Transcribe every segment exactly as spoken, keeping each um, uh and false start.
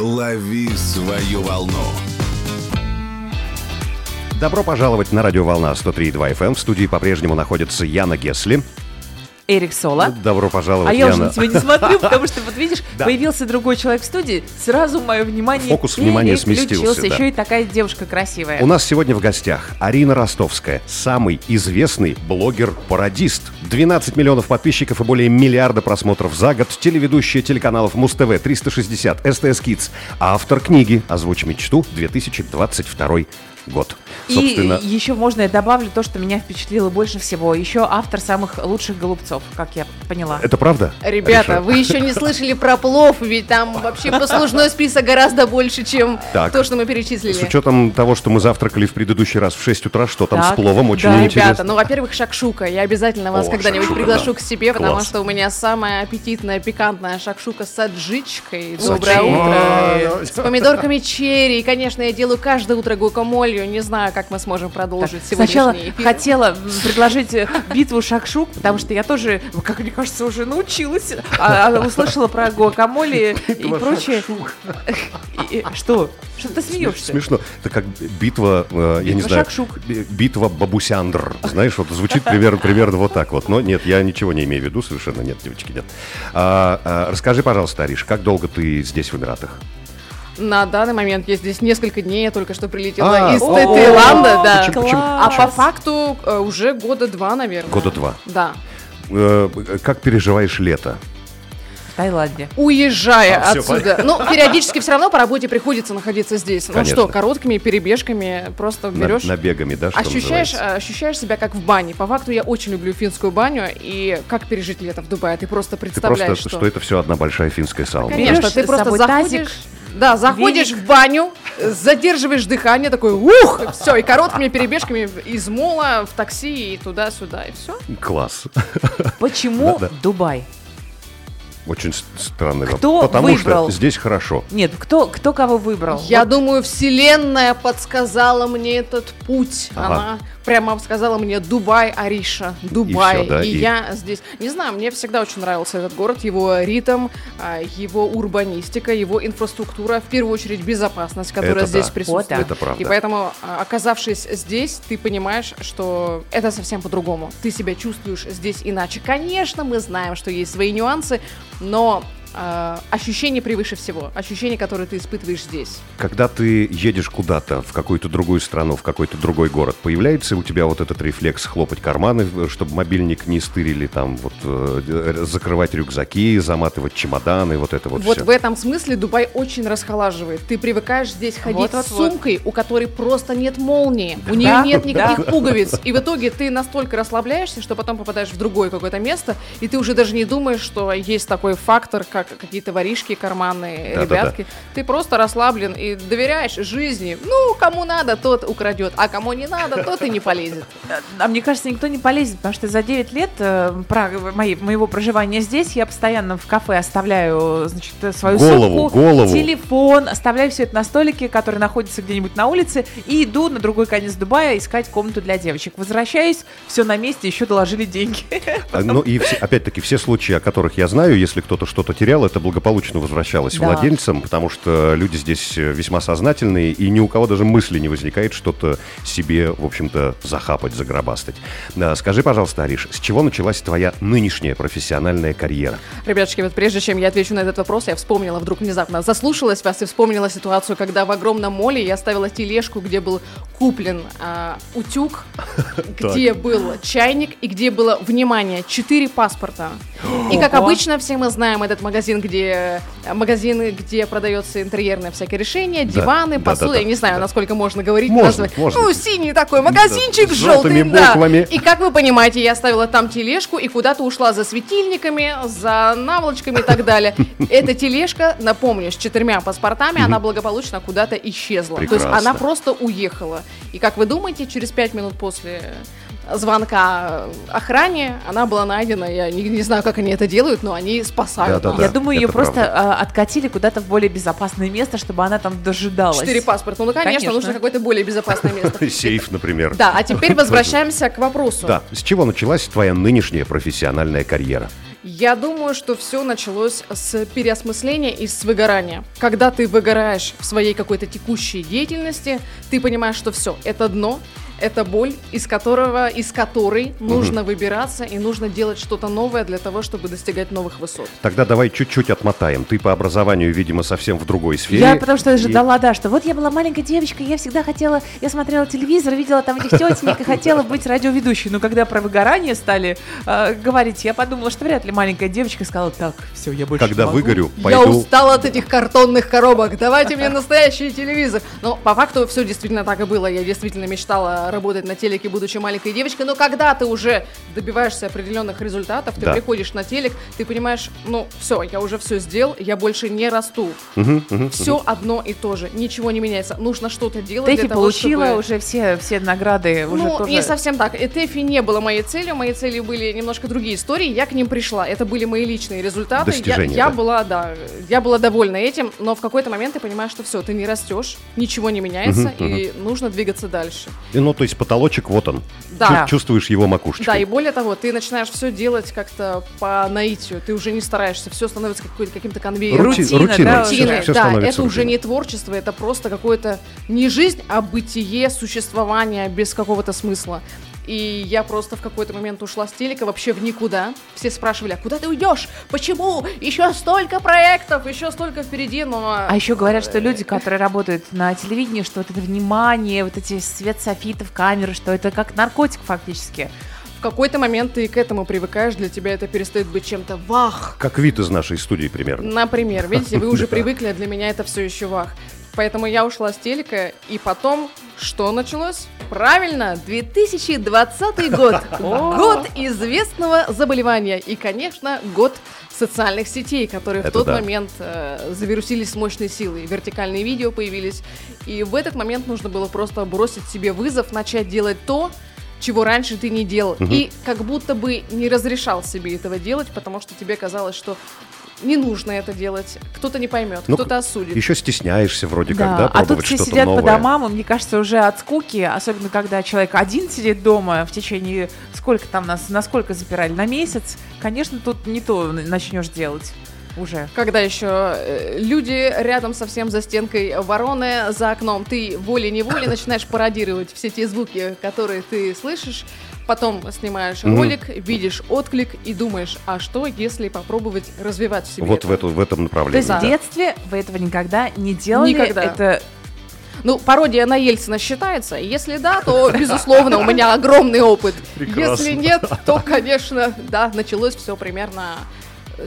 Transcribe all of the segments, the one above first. Лови свою волну. Добро пожаловать на радио «Волна сто три и два эф эм». В студии по-прежнему находится Яна Гесли. Эрик Соло. Добро пожаловать, а Яна. А я уже на тебя не смотрю, потому что, вот видишь, да. Появился другой человек в студии, сразу мое внимание... Фокус внимания сместился. Да. Еще и такая девушка красивая. У нас сегодня в гостях Арина Ростовская, самый известный блогер-пародист. двенадцать миллионов подписчиков и более миллиарда просмотров за год, телеведущая телеканалов Муз-ТВ, триста шестьдесят, эс тэ эс Kids, автор книги «Озвучь мечту», две тысячи двадцать второй год. Собственно... И еще можно я добавлю то, что меня впечатлило больше всего. Еще автор самых лучших голубцов, как я поняла. Это правда? Ребята, решил. Вы еще не слышали про плов, ведь там вообще послужной список гораздо больше, чем так, то, что мы перечислили. С учетом того, что мы завтракали в предыдущий раз в шесть утра, что там так, с пловом, очень да, интересно. Ребята, ну, во-первых, шакшука. Я обязательно вас О, когда-нибудь шакшука, приглашу да. к себе, потому Класс. Что у меня самая аппетитная, пикантная шакшука с аджичкой. Доброе утро. С помидорками черри. И, конечно, я делаю каждое утро гуакамолью. Не знаю, как мы сможем продолжить так, сегодняшний сначала эфир. Хотела предложить битву шакшук, потому что я тоже, как мне кажется, уже научилась, а, а, услышала про гуакамоле и прочее. И, что? Что ты смеешься? Смешно. Это как битва, э, я битва не знаю, шакшук. Битва бабусяндр. Знаешь, вот звучит примерно, примерно вот так вот. Но нет, я ничего не имею в виду, совершенно нет, девочки, нет. А, а, расскажи, пожалуйста, Ариш, как долго ты здесь в Эмиратах? На данный момент я здесь несколько дней, я только что прилетела а, из Таиланда, да. Почему, почему, а почему? По факту уже года два, наверное. Года два. Да. Э, как переживаешь лето? Таиланде. Уезжая а, отсюда. Все, ну, периодически все равно по работе приходится находиться здесь. Конечно. Ну что, короткими перебежками просто берешь... На, набегами, да, что ощущаешь, ощущаешь себя как в бане. По факту я очень люблю финскую баню. И как пережить лето в Дубае? Ты просто представляешь, ты просто, что... что это все одна большая финская сауна. Конечно, берешь ты просто заходишь... Да, заходишь Велик. В баню, задерживаешь дыхание, такой ух, все, и короткими перебежками из мола в такси и туда-сюда, и все. Класс. Почему да, да. Дубай? Очень странный вопрос. Потому выбрал? Что здесь хорошо. Нет, кто, кто кого выбрал? Я вот. Думаю, вселенная подсказала мне этот путь. Ага. Она прямо сказала мне Дубай, Ариша, Дубай. И, все, да? и, и я здесь. Не знаю, мне всегда очень нравился этот город, его ритм, его урбанистика, его инфраструктура, в первую очередь безопасность, которая это здесь да. присутствует. Вот, да. Это правда. И поэтому, оказавшись здесь, ты понимаешь, что это совсем по-другому. Ты себя чувствуешь здесь иначе. Конечно, мы знаем, что есть свои нюансы, но э, ощущение превыше всего, ощущение, которое ты испытываешь здесь. Когда ты едешь куда-то, в какую-то другую страну, в какой-то другой город, появляется у тебя вот этот рефлекс хлопать карманы, чтобы мобильник не стырили, там, вот, э, закрывать рюкзаки, заматывать чемоданы, вот это вот, вот все? Вот в этом смысле Дубай очень расхолаживает. Ты привыкаешь здесь ходить вот, с вот, сумкой, вот. У которой просто нет молнии, да, у нее да, нет никаких да. пуговиц, и в итоге ты настолько расслабляешься, что потом попадаешь в другое какое-то место, и ты уже даже не думаешь, что есть такое фактор, как какие-то воришки, карманы, да, ребятки. Да, да. Ты просто расслаблен и доверяешь жизни. Ну, кому надо, тот украдет, а кому не надо, тот и не полезет. А мне кажется, никто не полезет, потому что за девять лет про моего проживания здесь я постоянно в кафе оставляю, значит, свою голову, сумку, голову. Телефон, оставляю все это на столике, который находится где-нибудь на улице, и иду на другой конец Дубая искать комнату для девочек. Возвращаюсь, все на месте, еще доложили деньги. Ну и все, опять-таки все случаи, о которых я знаю, если кто-то что-то терял, это благополучно возвращалось да. владельцам, потому что люди здесь весьма сознательные, и ни у кого даже мысли не возникает что-то себе, в общем-то, захапать, заграбастать. Да, скажи, пожалуйста, Ариш, с чего началась твоя нынешняя профессиональная карьера? Ребятушки, вот прежде чем я отвечу на этот вопрос, я вспомнила вдруг внезапно, заслушалась вас и вспомнила ситуацию, когда в огромном моле я ставила тележку, где был куплен э, утюг, где был чайник и где было, внимание, четыре паспорта. И, как обычно, все мы знаем этот магазин, где магазины, где продается интерьерное всякие решения, диваны, да, посуда. Да, да, я не знаю, да. насколько можно говорить. Можно, можно. Ну, синий такой магазинчик, да, с желтыми желтый, буквами. Да. И как вы понимаете, я оставила там тележку и куда-то ушла за светильниками, за наволочками и так далее. Эта тележка, напомню, с четырьмя паспортами, она благополучно куда-то исчезла. То есть она просто уехала. И как вы думаете, через пять минут после звонка охране она была найдена. Я не, не знаю, как они это делают, но они спасают. Да, да, да. Я думаю, это ее правда. Просто э, откатили куда-то в более безопасное место, чтобы она там дожидалась. Четыре паспорта. Ну, конечно, конечно, нужно какое-то более безопасное место. Сейф, например. Да, а теперь возвращаемся к вопросу. Да, с чего началась твоя нынешняя профессиональная карьера? Я думаю, что все началось с переосмысления и с выгорания. Когда ты выгораешь в своей какой-то текущей деятельности, ты понимаешь, что все, это дно, это боль, из которого, из которой нужно угу. выбираться и нужно делать что-то новое для того, чтобы достигать новых высот. Тогда давай чуть-чуть отмотаем. Ты по образованию, видимо, совсем в другой сфере. Я потому что ожидала, и... да, что вот я была маленькой девочкой, я всегда хотела, я смотрела телевизор, видела там этих тетенек и хотела быть радиоведущей. Но когда про выгорание стали говорить, я подумала, что вряд ли маленькая девочка сказала, так, все, я больше не могу. Когда выгорю, пойду. Я устала от этих картонных коробок, давайте мне настоящий телевизор. Но по факту все действительно так и было. Я действительно мечтала работать на телеке, будучи маленькой девочкой, но когда ты уже добиваешься определенных результатов, ты да. приходишь на телек, ты понимаешь, ну, все, я уже все сделал, я больше не расту. Угу, угу, все угу. одно и то же, ничего не меняется. Нужно что-то делать Тэфи для того, получила чтобы... уже все, все награды. Уже ну, тоже... не совсем так. Тэфи не было моей целью, моей целью были немножко другие истории, я к ним пришла. Это были мои личные результаты. Я, я, да. Была, да, я была довольна этим, но в какой-то момент ты понимаешь, что все, ты не растешь, ничего не меняется, угу, и угу. нужно двигаться дальше. Ну, то есть потолочек, вот он, да. чувствуешь его макушечку. Да, и более того, ты начинаешь все делать как-то по наитию, ты уже не стараешься, все становится каким-то конвейером. Рути- Рутина, рутина, да, рутина. Все, все да это рутина. Уже не творчество, это просто какое-то не жизнь, а бытие, существование без какого-то смысла. И я просто в какой-то момент ушла с телека вообще в никуда. Все спрашивали, а куда ты уйдешь? Почему? Еще столько проектов, еще столько впереди, но... А еще говорят, что люди, которые работают на телевидении, что вот это внимание, вот эти свет софитов, камеры, что это как наркотик фактически. В какой-то момент ты к этому привыкаешь, для тебя это перестает быть чем-то вах. Как вид из нашей студии примерно. Например, видите, вы уже привыкли, а для меня это все еще вах. Поэтому я ушла с телека, и потом что началось? Правильно, две тысячи двадцатый год. Год известного заболевания. И, конечно, год социальных сетей, которые в тот момент э, завирусились с мощной силой. Вертикальные видео появились. И в этот момент нужно было просто бросить себе вызов, начать делать то, чего раньше ты не делал. Угу. И как будто бы не разрешал себе этого делать, потому что тебе казалось, что... не нужно это делать, кто-то не поймет, ну, кто-то осудит. Еще стесняешься вроде да. как, да, пробовать а тут все что-то сидят новое. По домам, и мне кажется, уже от скуки, особенно когда человек один сидит дома в течение, сколько там нас, насколько запирали, на месяц, конечно, тут не то начнешь делать. Уже. Когда еще люди рядом совсем за стенкой, вороны за окном, ты волей-неволей начинаешь пародировать все те звуки, которые ты слышишь, потом снимаешь mm-hmm. ролик, видишь отклик и думаешь, а что, если попробовать развивать в себе вот это? В, эту, в этом направлении. То есть да. в детстве вы этого никогда не делали? Никогда. Это... Ну, пародия на Ельцина считается? Если да, то, безусловно, у меня огромный опыт. Прекрасно. Если нет, то, конечно, да, началось все примерно...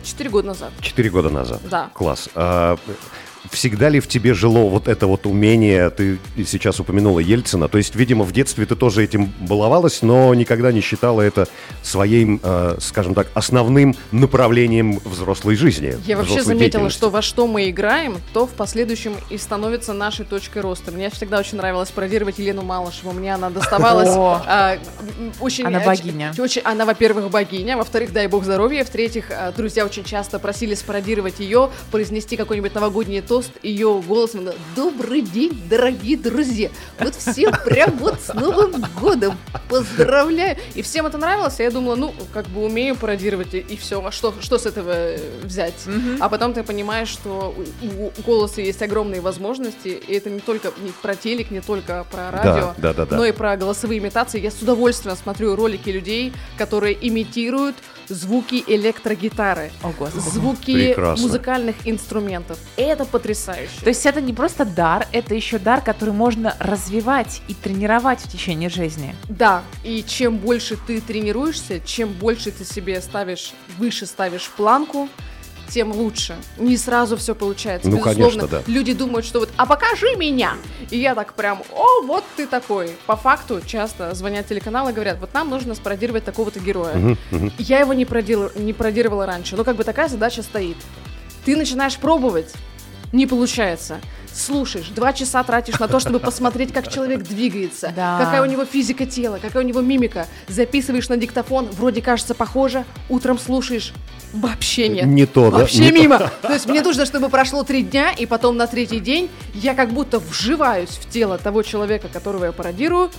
Четыре года назад. Четыре года назад. Да. Класс. А всегда ли в тебе жило вот это вот умение, ты сейчас упомянула Ельцина, то есть, видимо, в детстве ты тоже этим баловалась, но никогда не считала это своим, э, скажем так, основным направлением взрослой жизни. Я вообще заметила, что во что мы играем, то в последующем и становится нашей точкой роста. Мне всегда очень нравилось пародировать Елену Малышеву, мне она доставалась очень... Она богиня. Она, во-первых, богиня, во-вторых, дай бог здоровья, в-третьих, друзья очень часто просили спародировать ее, произнести какой-нибудь новогодний тост, ее голосом: «Добрый день, дорогие друзья! Вот все прям вот с Новым годом! Поздравляю!» И всем это нравилось, и я думала, ну, как бы умею пародировать, и все, а что, что с этого взять? Mm-hmm. А потом ты понимаешь, что у голоса есть огромные возможности, и это не только не про телек, не только про радио, да, да, да, да. но и про голосовые имитации. Я с удовольствием смотрю ролики людей, которые имитируют звуки электрогитары, О, звуки Прекрасно. Музыкальных инструментов. Это потрясающе. То есть это не просто дар, это еще дар, который можно развивать и тренировать в течение жизни. Да, и чем больше ты тренируешься, чем больше ты себе ставишь, выше ставишь планку, тем лучше. Не сразу все получается. Ну, безусловно, конечно, да. Люди думают, что вот, а покажи меня! И я так прям, о, вот ты такой. По факту часто звонят телеканалы и говорят, вот нам нужно спародировать такого-то героя. Угу, угу. Я его не пародировала, не пародировала раньше, но как бы такая задача стоит. Ты начинаешь пробовать, не получается. Слушаешь, два часа тратишь на то, чтобы посмотреть, как человек двигается, да. какая у него физика тела, какая у него мимика. Записываешь на диктофон, вроде кажется похоже, утром слушаешь, вообще нет. Не то, да? Вообще мимо. То есть мне нужно, чтобы прошло три дня, и потом на третий день я как будто вживаюсь в тело того человека, которого я пародирую,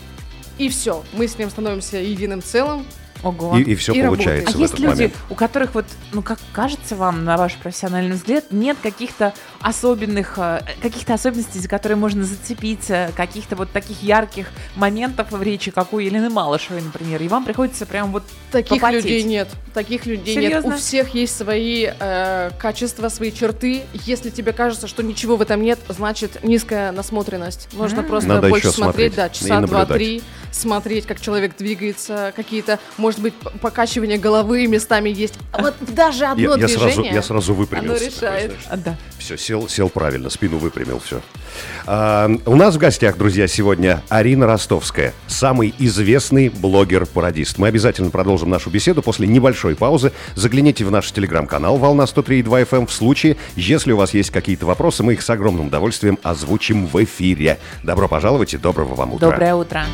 и все. Мы с ним становимся единым целым. Ого. И, и все и получается работает. А в есть этот люди, момент. У которых, вот, ну, как кажется вам, на ваш профессиональный взгляд, нет каких-то особенных, каких-то особенностей, за которые можно зацепиться, каких-то вот таких ярких моментов в речи, как у Елены Малышевой, например, и вам приходится прям вот таких попотеть. людей нет, таких людей Серьезно? нет. У всех есть свои э, качества, свои черты. Если тебе кажется, что ничего в этом нет, значит низкая насмотренность. Нужно mm-hmm. просто Надо больше смотреть, смотреть, да, часа два-три, смотреть, как человек двигается, какие-то, может быть, покачивания головы местами есть. Вот даже одно я, движение. Я сразу, я сразу выпрямился. Оно решает. Такой, да. Все, сел, сел правильно, спину выпрямил, все. А, у нас в гостях, друзья, сегодня Арина Ростовская, самый известный блогер-пародист. Мы обязательно продолжим нашу беседу после небольшой паузы. Загляните в наш телеграм-канал «Волна сто три и два эф эм». В случае, если у вас есть какие-то вопросы, мы их с огромным удовольствием озвучим в эфире. Добро пожаловать и доброго вам утра. Доброе утро.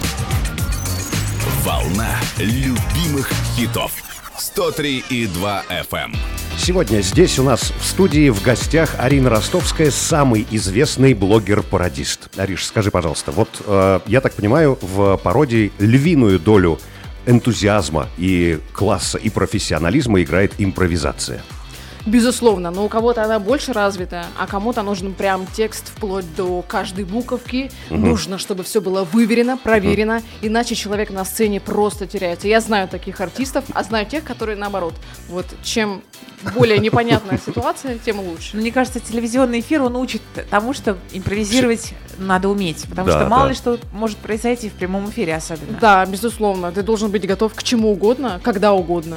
Волна любимых хитов. сто три и два эф эм. Сегодня здесь у нас в студии в гостях Арина Ростовская, самый известный блогер-пародист. Ариш, скажи, пожалуйста, вот э, я так понимаю, в пародии львиную долю энтузиазма и класса и профессионализма играет импровизация. Безусловно, но у кого-то она больше развита, а кому-то нужен прям текст вплоть до каждой буковки. Угу. Нужно, чтобы все было выверено, проверено, угу. иначе человек на сцене просто теряется. Я знаю таких артистов, а знаю тех, которые наоборот. Вот чем более непонятная ситуация, тем лучше. Мне кажется, телевизионный эфир, он учит тому, что импровизировать надо уметь, потому что мало ли что может произойти в прямом эфире особенно. Да, безусловно, ты должен быть готов к чему угодно, когда угодно.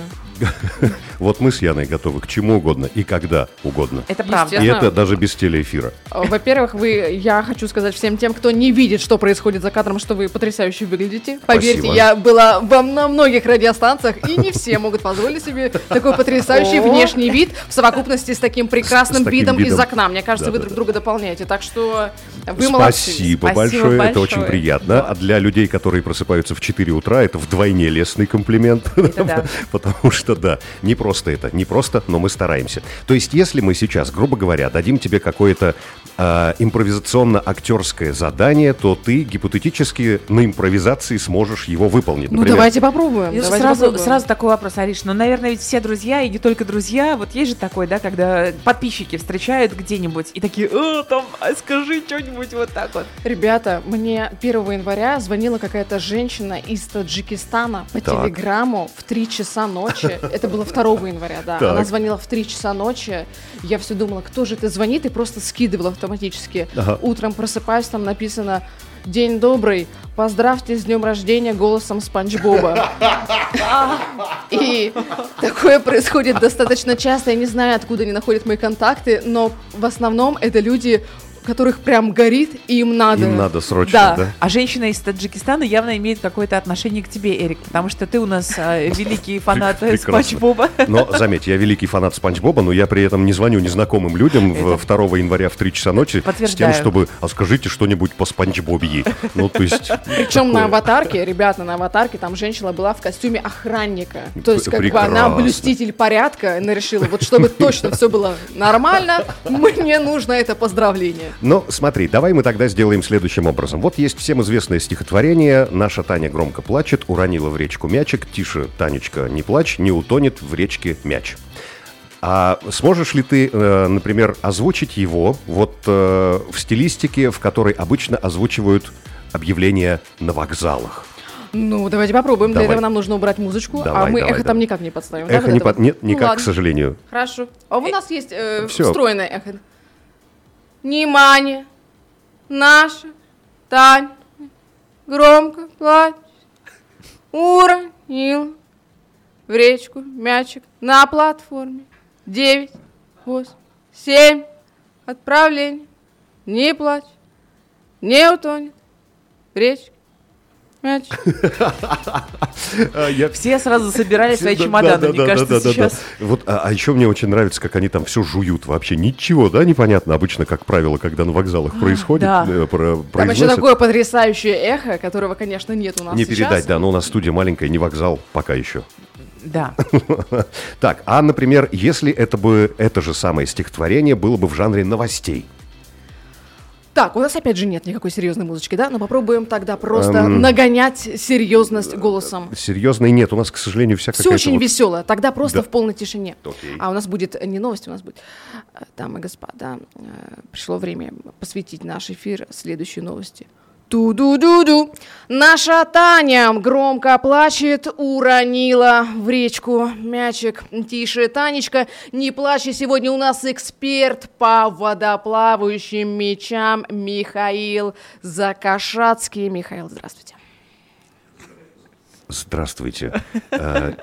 Вот мы с Яной готовы к чему угодно и когда угодно. Это правда. И это даже без телеэфира. Во-первых, вы, я хочу сказать всем тем, кто не видит, что происходит за кадром, что вы потрясающе выглядите. Поверьте, Спасибо. я была вам на многих радиостанциях, и не все могут позволить себе такой потрясающий внешний вид в совокупности с таким прекрасным видом из окна. Мне кажется, вы друг друга дополняете. Так что вы молодцы. Спасибо большое, это очень приятно. А для людей, которые просыпаются в четыре утра, это вдвойне лестный комплимент. Потому что да, не просто это, не просто, но мы стараемся. То есть, если мы сейчас, грубо говоря, дадим тебе какое-то э, импровизационно-актерское задание, то ты гипотетически на импровизации сможешь его выполнить. Например, ну, давайте попробуем. Давайте сразу, попробуем. Сразу такой вопрос, Ариш. Ну, наверное, ведь все друзья, и не только друзья, вот есть же такое, да, когда подписчики встречают где-нибудь и такие, о, там, скажи что-нибудь вот так вот. Ребята, мне первого января звонила какая-то женщина из Таджикистана по так. телеграмму в три часа ночи. Это было второго января, да. Так. Она звонила в три часа ночи. Я все думала, кто же это звонит, и просто скидывала автоматически. Ага. Утром просыпаюсь, там написано: «День добрый, поздравьте с днем рождения голосом Спанч Боба». И такое происходит достаточно часто. Я не знаю, откуда они находят мои контакты, но в основном это люди, которых прям горит, и им надо. Им надо срочно, да. да? А женщина из Таджикистана явно имеет какое-то отношение к тебе, Эрик, потому что ты у нас э, великий фанат Спанч Боба. Но, заметь, я великий фанат Спанч Боба, но я при этом не звоню незнакомым людям в второго января в три часа ночи с тем, чтобы, а скажите что-нибудь по Спанч Бобье. Ну, то есть... Причем на аватарке, ребята, на аватарке там женщина была в костюме охранника. То есть, как бы она блюститель порядка, она решила, вот чтобы точно все было нормально, мне нужно это поздравление. Ну, смотри, давай мы тогда сделаем следующим образом. Вот есть всем известное стихотворение: «Наша Таня громко плачет, уронила в речку мячик. Тише, Танечка, не плачь, не утонет в речке мяч». А сможешь ли ты, например, озвучить его вот в стилистике, в которой обычно озвучивают объявления на вокзалах? Ну, давайте попробуем. Давай. Для этого нам нужно убрать музычку, давай, а мы давай, эхо давай. там никак не подставим. Эхо да, не под... Нет, никак, ну, к сожалению. Хорошо. А у нас есть э, встроенное эхо. Внимание, наша Таня громко плачет, уронила в речку мячик на платформе. Девять, восемь, семь, отправление, не плачь, не утонет в речке. Все сразу собирали свои чемоданы, мне кажется, сейчас. Вот, а еще мне очень нравится, как они там все жуют вообще. Ничего, да, непонятно. Обычно, как правило, когда на вокзалах происходит, произносят. Там еще такое потрясающее эхо, которого, конечно, нет у нас сейчас. Не передать, да, но у нас студия маленькая, не вокзал пока еще. Да. Так, а, например, если это бы это же самое стихотворение было бы в жанре новостей? Так, у нас опять же нет никакой серьезной музычки, да? Но попробуем тогда просто эм... нагонять серьезность голосом. Серьезной нет, у нас, к сожалению, вся какая-то... Все очень вот... весело, тогда просто да. в полной тишине. Окей. А у нас будет не новость, у нас будет... Дамы и господа, пришло время посвятить наш эфир следующей новости. Ту-ду-ду-ду. Наша Таня громко плачет, уронила в речку мячик. Тише, Танечка, не плачь. Сегодня у нас эксперт по водоплавающим мячам Михаил Закашацкий. Михаил, здравствуйте. Здравствуйте.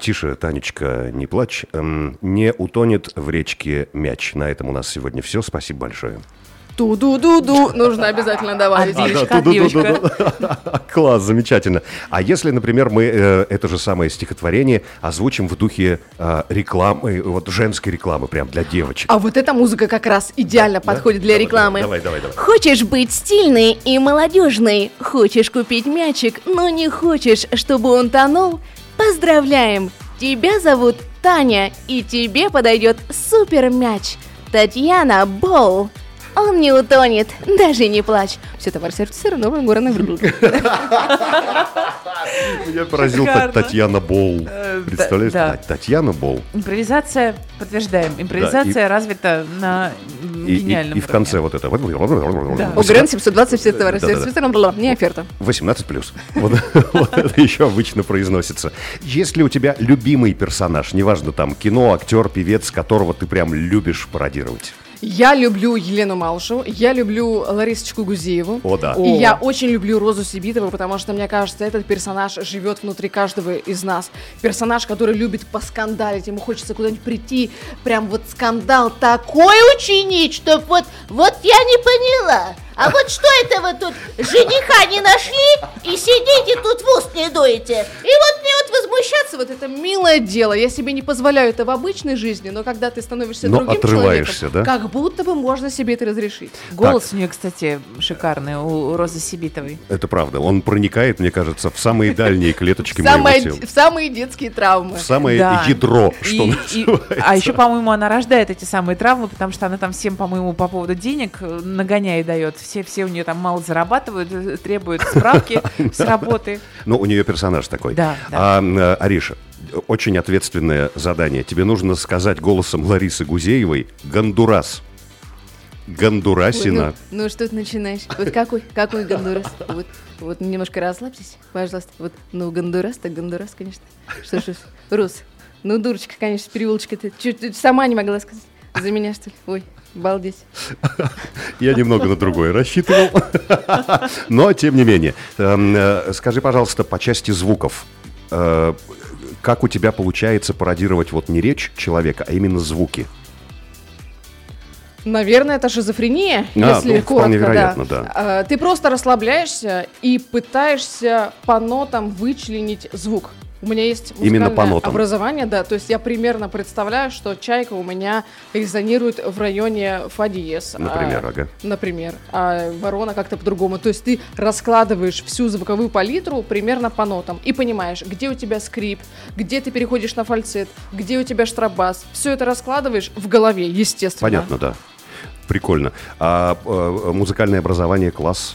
Тише, Танечка, не плачь. Не утонет в речке мяч. На этом у нас сегодня все. Спасибо большое. Ту-ду-ду-ду, нужно обязательно добавить. А, девочка, а, да, девочка. Класс, замечательно. А если, например, мы э, это же самое стихотворение озвучим в духе э, рекламы, вот женской рекламы, прям для девочек. А вот эта музыка как раз идеально да, подходит да? для давай, рекламы. Давай, давай, давай. Хочешь быть стильной и молодежной? Хочешь купить мячик, но не хочешь, чтобы он тонул? Поздравляем! Тебя зовут Таня, и тебе подойдет супер мяч. Татьяна Бол. Он не утонет, даже не плачь. Все товары сервиса новые горные врубки. Меня поразил Татьяна Бол. Представляешь, Татьяна Бол. Импровизация, подтверждаем, импровизация развита на гениальном уровне. И в конце вот это. У Грэн семьсот двадцать все товары сервиса была не оферта. восемнадцать плюс. Вот это еще обычно произносится. Если у тебя любимый персонаж, неважно там кино, актер, певец, которого ты прям любишь пародировать. Я люблю Елену Малышеву, я люблю Ларисочку Гузееву. О, да. И О. я очень люблю Розу Сибитову, потому что, мне кажется, этот персонаж живет внутри каждого из нас. Персонаж, который любит поскандалить, ему хочется куда-нибудь прийти, прям вот скандал такой учинить, что вот, вот я не поняла. А вот что это вы тут жениха не нашли и сидите тут в ус не дуете? И вот мне вот возмущаться, вот это милое дело. Я себе не позволяю это в обычной жизни, но когда ты становишься но другим человеком, да? Как будто бы можно себе это разрешить. Голос так. у нее, кстати, шикарный, у Розы Сибитовой. Это правда, он проникает, мне кажется, в самые дальние клеточки моего тела. В самые детские травмы. В самое ядро, что называется. А еще, по-моему, она рождает эти самые травмы, потому что она там всем, по-моему, по поводу денег нагоняя дает. Все, все у нее там мало зарабатывают, требуют справки с работы. Ну, у нее персонаж такой. Да, да. А, Ариша, очень ответственное задание. Тебе нужно сказать голосом Ларисы Гузеевой «Гондурас». Гондурасина. Ой, ну, ну что ты начинаешь? Вот какой, какой Гондурас? Вот, вот немножко расслабьтесь, пожалуйста. Вот, ну, Гондурас, так Гондурас, конечно. Что ж, Рус, ну, дурочка, конечно, переулочка. Ты чуть сама не могла сказать. За меня, что ли? Ой. Балдеть. Я немного на другое рассчитывал. Но, тем не менее, скажи, пожалуйста, по части звуков, как у тебя получается пародировать вот не речь человека, а именно звуки? Наверное, это шизофрения, а, если ну, коротко, вероятно, да. да. Ты просто расслабляешься и пытаешься по нотам вычленить звук. У меня есть музыкальное образование, да, то есть я примерно представляю, что чайка у меня резонирует в районе фа диез. Например, а, ага. Например, а ворона как-то по-другому. То есть ты раскладываешь всю звуковую палитру примерно по нотам и понимаешь, где у тебя скрип, где ты переходишь на фальцет, где у тебя штробас. Все это раскладываешь в голове, естественно. Понятно, да. Прикольно. А, а музыкальное образование класс...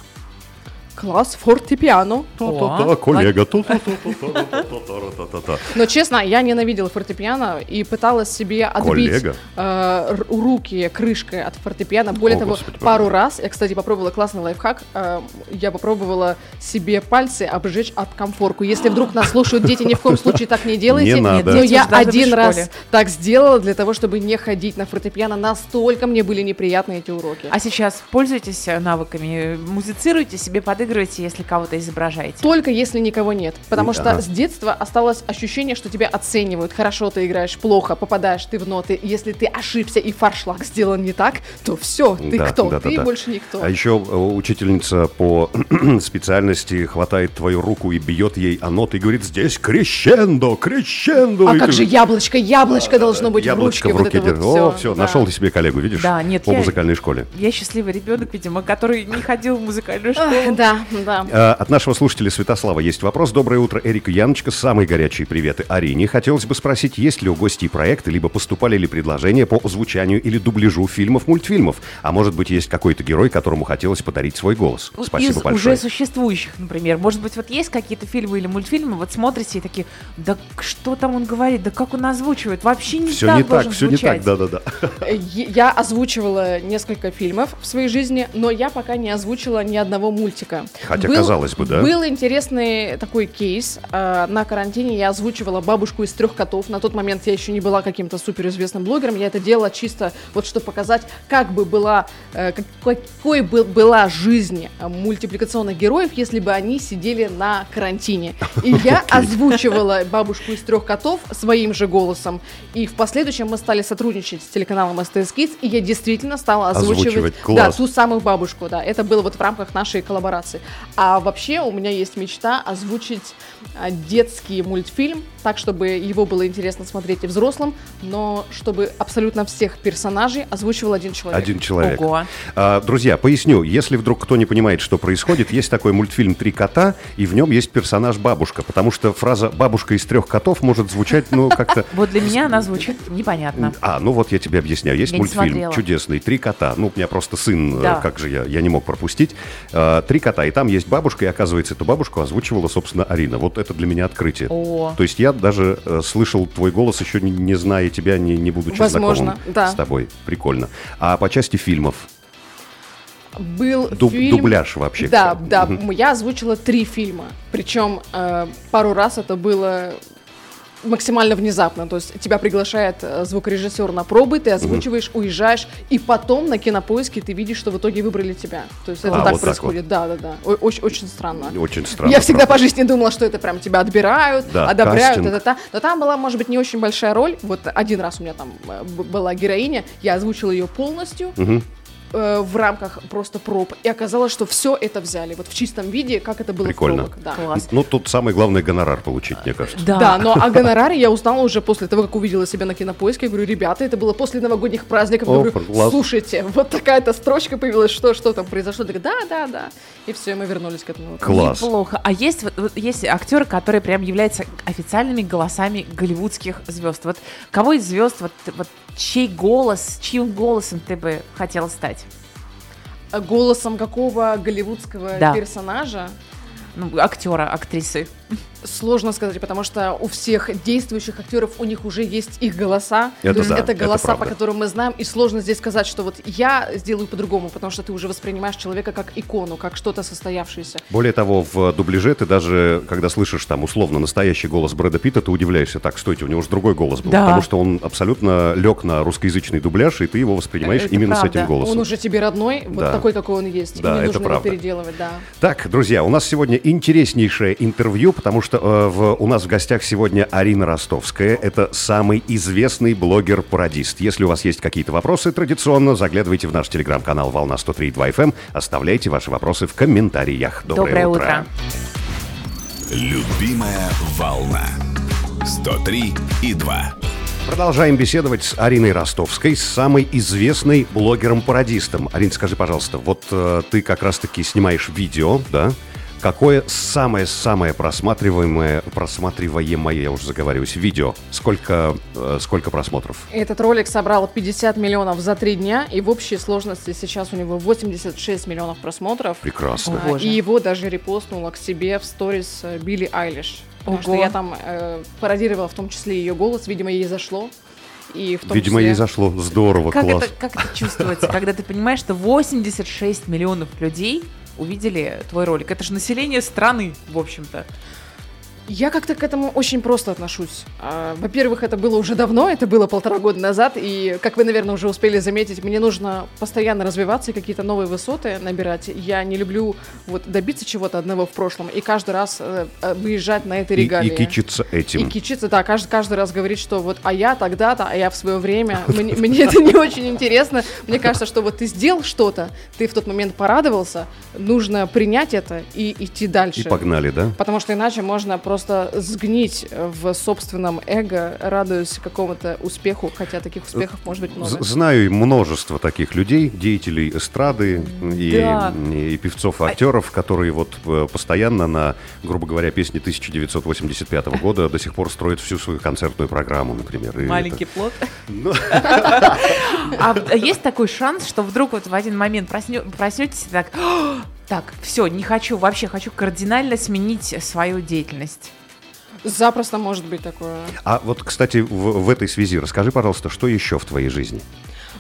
Класс фортепиано. То-то-то, коллега. То-то-то-то-то-то-то-то-то. Но, честно, я ненавидела фортепиано и пыталась себе отбить э, руки крышкой от фортепиано. Более О, того, Господи, пару правда. раз, я, кстати, попробовала классный лайфхак, э, я попробовала себе пальцы обжечь об комфорку. Если вдруг нас слушают дети, ни в коем случае так не делайте. Не надо. Но я один раз так сделала для того, чтобы не ходить на фортепиано. Настолько мне были неприятны эти уроки. А сейчас пользуйтесь навыками, музицируйте себе под играете, если кого-то изображаете. Только если никого нет. Потому да. что с детства осталось ощущение, что тебя оценивают. Хорошо ты играешь, плохо, попадаешь ты в ноты. Если ты ошибся и фаршлаг сделан не так, то все, ты да, кто? Да, ты да, больше да. никто. А еще учительница по специальности хватает твою руку и бьет ей о ноты и говорит, здесь крещендо, крещендо. А и как ты... же яблочко, яблочко а, должно быть яблочко в ручке. Яблочко в руке вот держит. Вот о, все, все да. нашел ты себе коллегу, видишь? Да, нет, по я, музыкальной школе. Я счастливый ребенок, видимо, который не ходил в музыкальную школу. Да. Да, да. От нашего слушателя Святослава есть вопрос. Доброе утро, Эрик и Яночка. Самые горячие приветы Арине. Хотелось бы спросить, есть ли у гостей проекты, либо поступали ли предложения по звучанию или дубляжу фильмов, мультфильмов? А может быть, есть какой-то герой, которому хотелось подарить свой голос? Спасибо Из большое. Из уже существующих, например. Может быть, вот есть какие-то фильмы или мультфильмы, вот смотрите и такие, да что там он говорит, да как он озвучивает? Вообще не все так не должен так, звучать. Все не так, да-да-да. Я озвучивала несколько фильмов в своей жизни, но я пока не озвучила ни одного мультика. Хотя, был, казалось бы, да. Был интересный такой кейс. На карантине я озвучивала бабушку из трех котов. На тот момент я еще не была каким-то суперизвестным блогером. Я это делала чисто, вот чтобы показать, как бы была, какой бы была жизнь мультипликационных героев, если бы они сидели на карантине. И я озвучивала бабушку из трех котов своим же голосом. И в последующем мы стали сотрудничать с телеканалом эс тэ эс Kids, и я действительно стала озвучивать, озвучивать да, ту самую бабушку. Да. Это было вот в рамках нашей коллаборации. А вообще у меня есть мечта озвучить детский мультфильм, так, чтобы его было интересно смотреть и взрослым, но чтобы абсолютно всех персонажей озвучивал один человек. Один человек. Ого. А, друзья, поясню, если вдруг кто не понимает, что происходит, есть такой мультфильм «Три кота», и в нем есть персонаж бабушка, потому что фраза «бабушка из трех котов» может звучать, ну, как-то... Вот для меня она звучит непонятно. А, ну вот я тебе объясняю. Есть мультфильм чудесный «Три кота». Ну, у меня просто сын, как же я, я не мог пропустить. «Три кота», и там есть бабушка, и оказывается, эту бабушку озвучивала, собственно, Арина. Вот это для меня открытие. О. То есть я даже э, слышал твой голос, еще не, не зная тебя, не, не будучи Возможно, знакомым да. с тобой. Прикольно. А по части фильмов? Был Дуб, фильм... Дубляж вообще. Да, кстати. да. Mm-hmm. Я озвучила три фильма. Причем э, пару раз это было... максимально внезапно, то есть тебя приглашает звукорежиссер на пробы, ты озвучиваешь, mm-hmm. уезжаешь, и потом на Кинопоиске ты видишь, что в итоге выбрали тебя. То есть это а, так вот происходит. Так вот. Да, да, да. Очень, очень странно. Очень странно. Я всегда правда. по жизни думала, что это прям тебя отбирают, да, одобряют, это, это, но там была, может быть, не очень большая роль. Вот один раз у меня там была героиня, я озвучила ее полностью. Mm-hmm. в рамках просто проб. И оказалось, что все это взяли. Вот в чистом виде, как это было Прикольно. в пробах. Да. Класс. Ну, тут самое главное гонорар получить, мне кажется. Да, да но о гонораре я узнала уже после того, как увидела себя на Кинопоиске. Я говорю, ребята, это было после новогодних праздников. О, говорю, класс. Слушайте, вот такая-то строчка появилась, что, что там произошло. Я говорю, да, да, да. И все, и мы вернулись к этому. Класс. Неплохо. А есть, вот, есть актеры, которые прям являются официальными голосами голливудских звезд. Вот кого из звезд, вот, вот чей голос, чьим голосом ты бы хотела стать? Голосом какого голливудского да. персонажа? Ну, актера, актрисы. Сложно сказать, потому что у всех действующих актеров, у них уже есть их голоса. Это, то есть да, это голоса, это по которым мы знаем. И сложно здесь сказать, что вот я сделаю по-другому, потому что ты уже воспринимаешь человека как икону, как что-то состоявшееся. Более того, в дубляже ты даже, когда слышишь там условно настоящий голос Брэда Питта, ты удивляешься, так, стойте, у него же другой голос был. Да. Потому что он абсолютно лег на русскоязычный дубляж, и ты его воспринимаешь это именно правда. с этим голосом. Он уже тебе родной, вот да. такой, какой он есть. Да, и не нужно правда. его переделывать. Да. Так, друзья, у нас сегодня интереснейшее интервью, потому что э, в, у нас в гостях сегодня Арина Ростовская. Это самый известный блогер-пародист. Если у вас есть какие-то вопросы, традиционно заглядывайте в наш телеграм-канал «Волна сто три и два эф эм». Оставляйте ваши вопросы в комментариях. Доброе, Доброе утро. утро. Любимая волна сто три и два. Продолжаем беседовать с Ариной Ростовской, с самой известной блогером-пародистом. Арин, скажи, пожалуйста, вот э, ты как раз-таки снимаешь видео, да? Какое самое-самое просматриваемое, просматриваемое, я уже заговариваюсь, видео? Сколько, э, сколько просмотров? Этот ролик собрал пятьдесят миллионов за три дня, и в общей сложности сейчас у него восемьдесят шесть миллионов просмотров. Прекрасно. А, и его даже репостнула к себе в сторис Билли Айлиш. Потому Ого. что я там э, пародировала в том числе ее голос, видимо, ей зашло. И в том Видимо, числе... ей зашло. Здорово, как класс. Это, как это чувствуется, когда ты понимаешь, что восемьдесят шесть миллионов людей увидели твой ролик? Это же население страны, в общем-то. Я как-то к этому очень просто отношусь. Во-первых, это было уже давно, это было полтора года назад, и, как вы, наверное, уже успели заметить, мне нужно постоянно развиваться и какие-то новые высоты набирать. Я не люблю вот добиться чего-то одного в прошлом и каждый раз выезжать на этой регалии. И, и кичиться этим. И кичиться, да, каждый, каждый раз говорить, что вот, а я тогда-то, а я в свое время, мне это не очень интересно. Мне кажется, что вот ты сделал что-то, ты в тот момент порадовался, нужно принять это и идти дальше. И погнали, да? Потому что иначе можно просто просто сгнить в собственном эго, радуясь какому-то успеху, хотя таких успехов может быть много. Знаю множество таких людей, деятелей эстрады да. и, и певцов и актеров, которые вот постоянно на, грубо говоря, песни тысяча девятьсот восемьдесят пятого года до сих пор строят всю свою концертную программу, например. Маленький плод. А есть такой шанс, что вдруг вот в один момент проснетесь и так... Так, все, не хочу, вообще хочу кардинально сменить свою деятельность. Запросто может быть такое. А вот, кстати, в, в этой связи расскажи, пожалуйста, что еще в твоей жизни?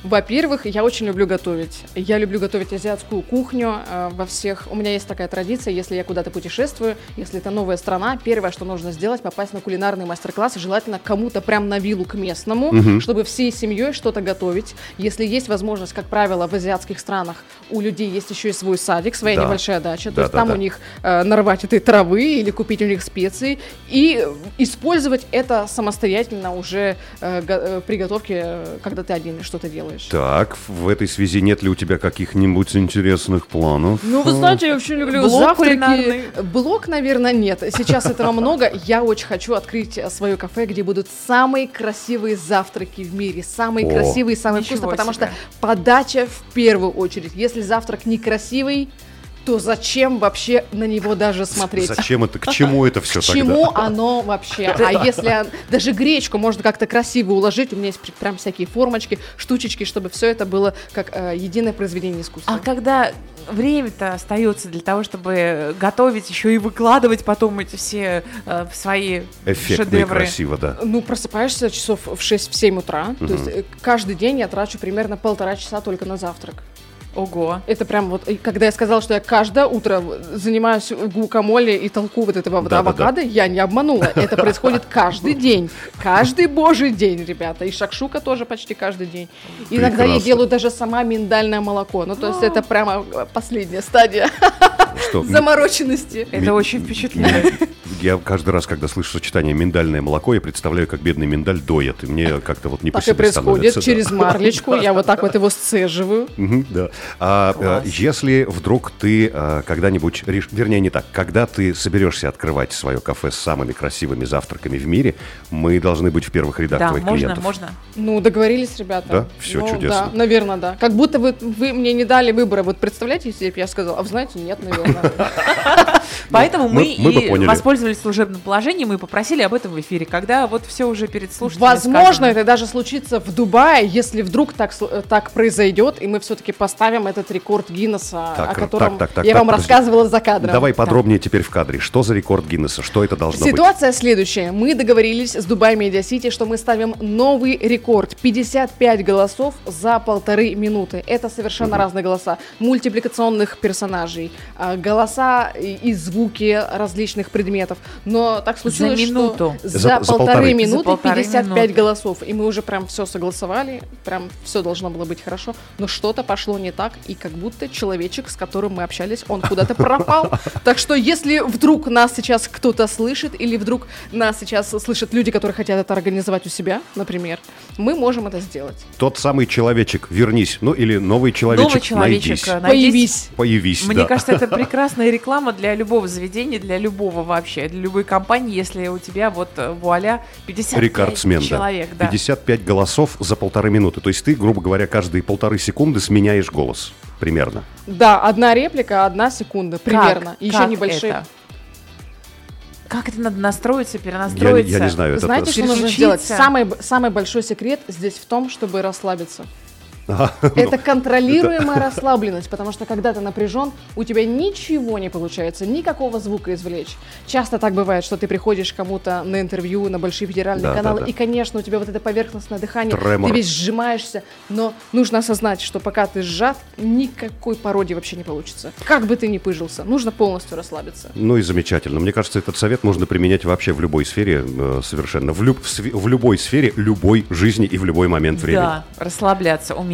Во-первых, я очень люблю готовить. Я люблю готовить азиатскую кухню э, во всех. У меня есть такая традиция, если я куда-то путешествую, если это новая страна, первое, что нужно сделать, попасть на кулинарный мастер-класс, желательно кому-то прям на виллу к местному, угу. чтобы всей семьей что-то готовить. Если есть возможность, как правило, в азиатских странах у людей есть еще и свой садик, своя да. небольшая дача, да, то есть да, там да. у них э, нарвать этой травы или купить у них специи и использовать это самостоятельно уже э, э, при готовке, когда ты один что-то делаешь. Так, в этой связи нет ли у тебя каких-нибудь интересных планов? Ну, вы знаете, я вообще люблю завтраки. Блог, наверное, нет. Сейчас этого много. Я очень хочу открыть свое кафе, где будут самые красивые завтраки в мире. Самые красивые, самые вкусные. Потому что подача в первую очередь. Если завтрак некрасивый, то зачем вообще на него даже смотреть? Зачем это? К чему это все к тогда? К чему оно вообще? А если даже гречку можно как-то красиво уложить, у меня есть прям всякие формочки, штучечки, чтобы все это было как э, единое произведение искусства. А когда время-то остается для того, чтобы готовить, еще и выкладывать потом эти все э, свои эффектные шедевры? Красиво, да. Ну, просыпаешься часов в шесть-семь утра, угу. то есть э, каждый день я трачу примерно полтора часа только на завтрак. Ого. Это прям вот, когда я сказала, что я каждое утро занимаюсь гуакамоле и толку вот этого да, авокадо, да, да. я не обманула. Это происходит каждый день. Каждый божий день, ребята. И шакшука тоже почти каждый день. Иногда Прекрасно. Я делаю даже сама миндальное молоко. Ну, то есть это прямо последняя стадия что? Замороченности. Ми- это очень впечатляет. Я каждый раз, когда слышу сочетание миндальное молоко, я представляю, как бедный миндаль доет. И мне как-то вот не по себе становится. Так и происходит. Через марлечку я вот так вот его сцеживаю. Да. А, если вдруг ты а, когда-нибудь, реш... вернее не так, когда ты соберешься открывать свое кафе с самыми красивыми завтраками в мире, мы должны быть в первых рядах да, твоих можно, клиентов. Да, можно, можно. Ну, договорились, ребята. Да? Все ну, чудесно. Да, наверное, да. Как будто вы, вы мне не дали выбора. Вот представляете, если бы я сказала, а вы знаете, нет, наверное. Поэтому мы и воспользовались служебным положением и попросили об этом в эфире, когда вот все уже перед слушателями. Возможно, это даже случится в Дубае, если вдруг так произойдет, и мы все-таки поставим этот рекорд Гиннесса, так, о котором так, так, так, я так, вам подожди. Рассказывала за кадром. Давай подробнее так. теперь в кадре. Что за рекорд Гиннесса? Что это должно Ситуация быть? Ситуация следующая. Мы договорились с Дубай Медиа Сити, что мы ставим новый рекорд. пятьдесят пять голосов за полторы минуты. Это совершенно mm-hmm. разные голоса. Мультипликационных персонажей, голоса и звуки различных предметов. Но так случилось, за минуту. Что за, за, полторы, за полторы минуты за полторы пятьдесят пять минуты. Голосов. И мы уже прям все согласовали. Прям все должно было быть хорошо. Но что-то пошло не так, и как будто человечек, с которым мы общались, он куда-то пропал. Так что если вдруг нас сейчас кто-то слышит, или вдруг нас сейчас слышат люди, которые хотят это организовать у себя, например, мы можем это сделать. Тот самый человечек, вернись, ну или новый человечек, новый человечек найдись. Появись. Появись, Мне да. кажется, это прекрасная реклама для любого заведения, для любого вообще, для любой компании, если у тебя вот вуаля пятьдесят пять человек. Да. пятьдесят пять голосов за полторы минуты. То есть ты, грубо говоря, каждые полторы секунды сменяешь голос. Примерно. Да, одна реплика, одна секунда. Примерно. Как? Еще как небольшие. Это? Как это надо настроиться, перенастроиться? Я, я не знаю. Это знаете, что нужно сделать? Самый, самый большой секрет здесь в том, чтобы расслабиться. А, это ну, контролируемая да. расслабленность, потому что когда ты напряжен, у тебя ничего не получается, никакого звука извлечь. Часто так бывает, что ты приходишь кому-то на интервью, на большие федеральные да, каналы, да, да. и, конечно, у тебя вот это поверхностное дыхание, Тремор. Ты весь сжимаешься, но нужно осознать, что пока ты сжат, никакой пародии вообще не получится. Как бы ты ни пыжился, нужно полностью расслабиться. Ну и замечательно. Мне кажется, этот совет можно применять вообще в любой сфере э, совершенно, в, люб, в, в любой сфере любой жизни и в любой момент времени. Да, расслабляться, уметь.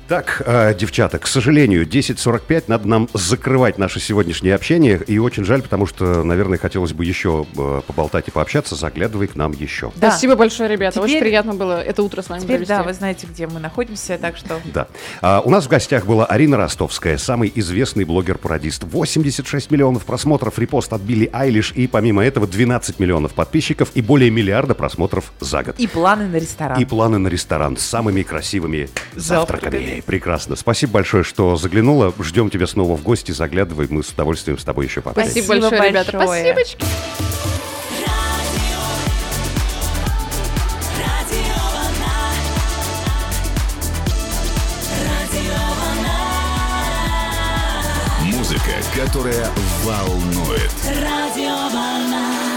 Так, э, девчата, к сожалению, десять сорок пять, надо нам закрывать наше сегодняшнее общение. И очень жаль, потому что, наверное, хотелось бы еще э, поболтать и пообщаться. Заглядывай к нам еще. Да. Спасибо большое, ребята. Теперь... Очень приятно было это утро с вами теперь, провести. Да, вы знаете, где мы находимся, так что... Да. А, у нас в гостях была Арина Ростовская, самый известный блогер-пародист. восемьдесят шесть миллионов просмотров, репост от Билли Айлиш. И, помимо этого, двенадцать миллионов подписчиков и более миллиарда просмотров за год. И планы на ресторан. И планы на ресторан с самыми красивыми завтраками. Завтраками. Прекрасно. Спасибо большое, что заглянула. Ждем тебя снова в гости. Заглядывай. Мы с удовольствием с тобой еще пообщаемся. Спасибо, Спасибо большое, ребята. Большое. Спасибочки. Музыка, которая волнует. Радио Волна.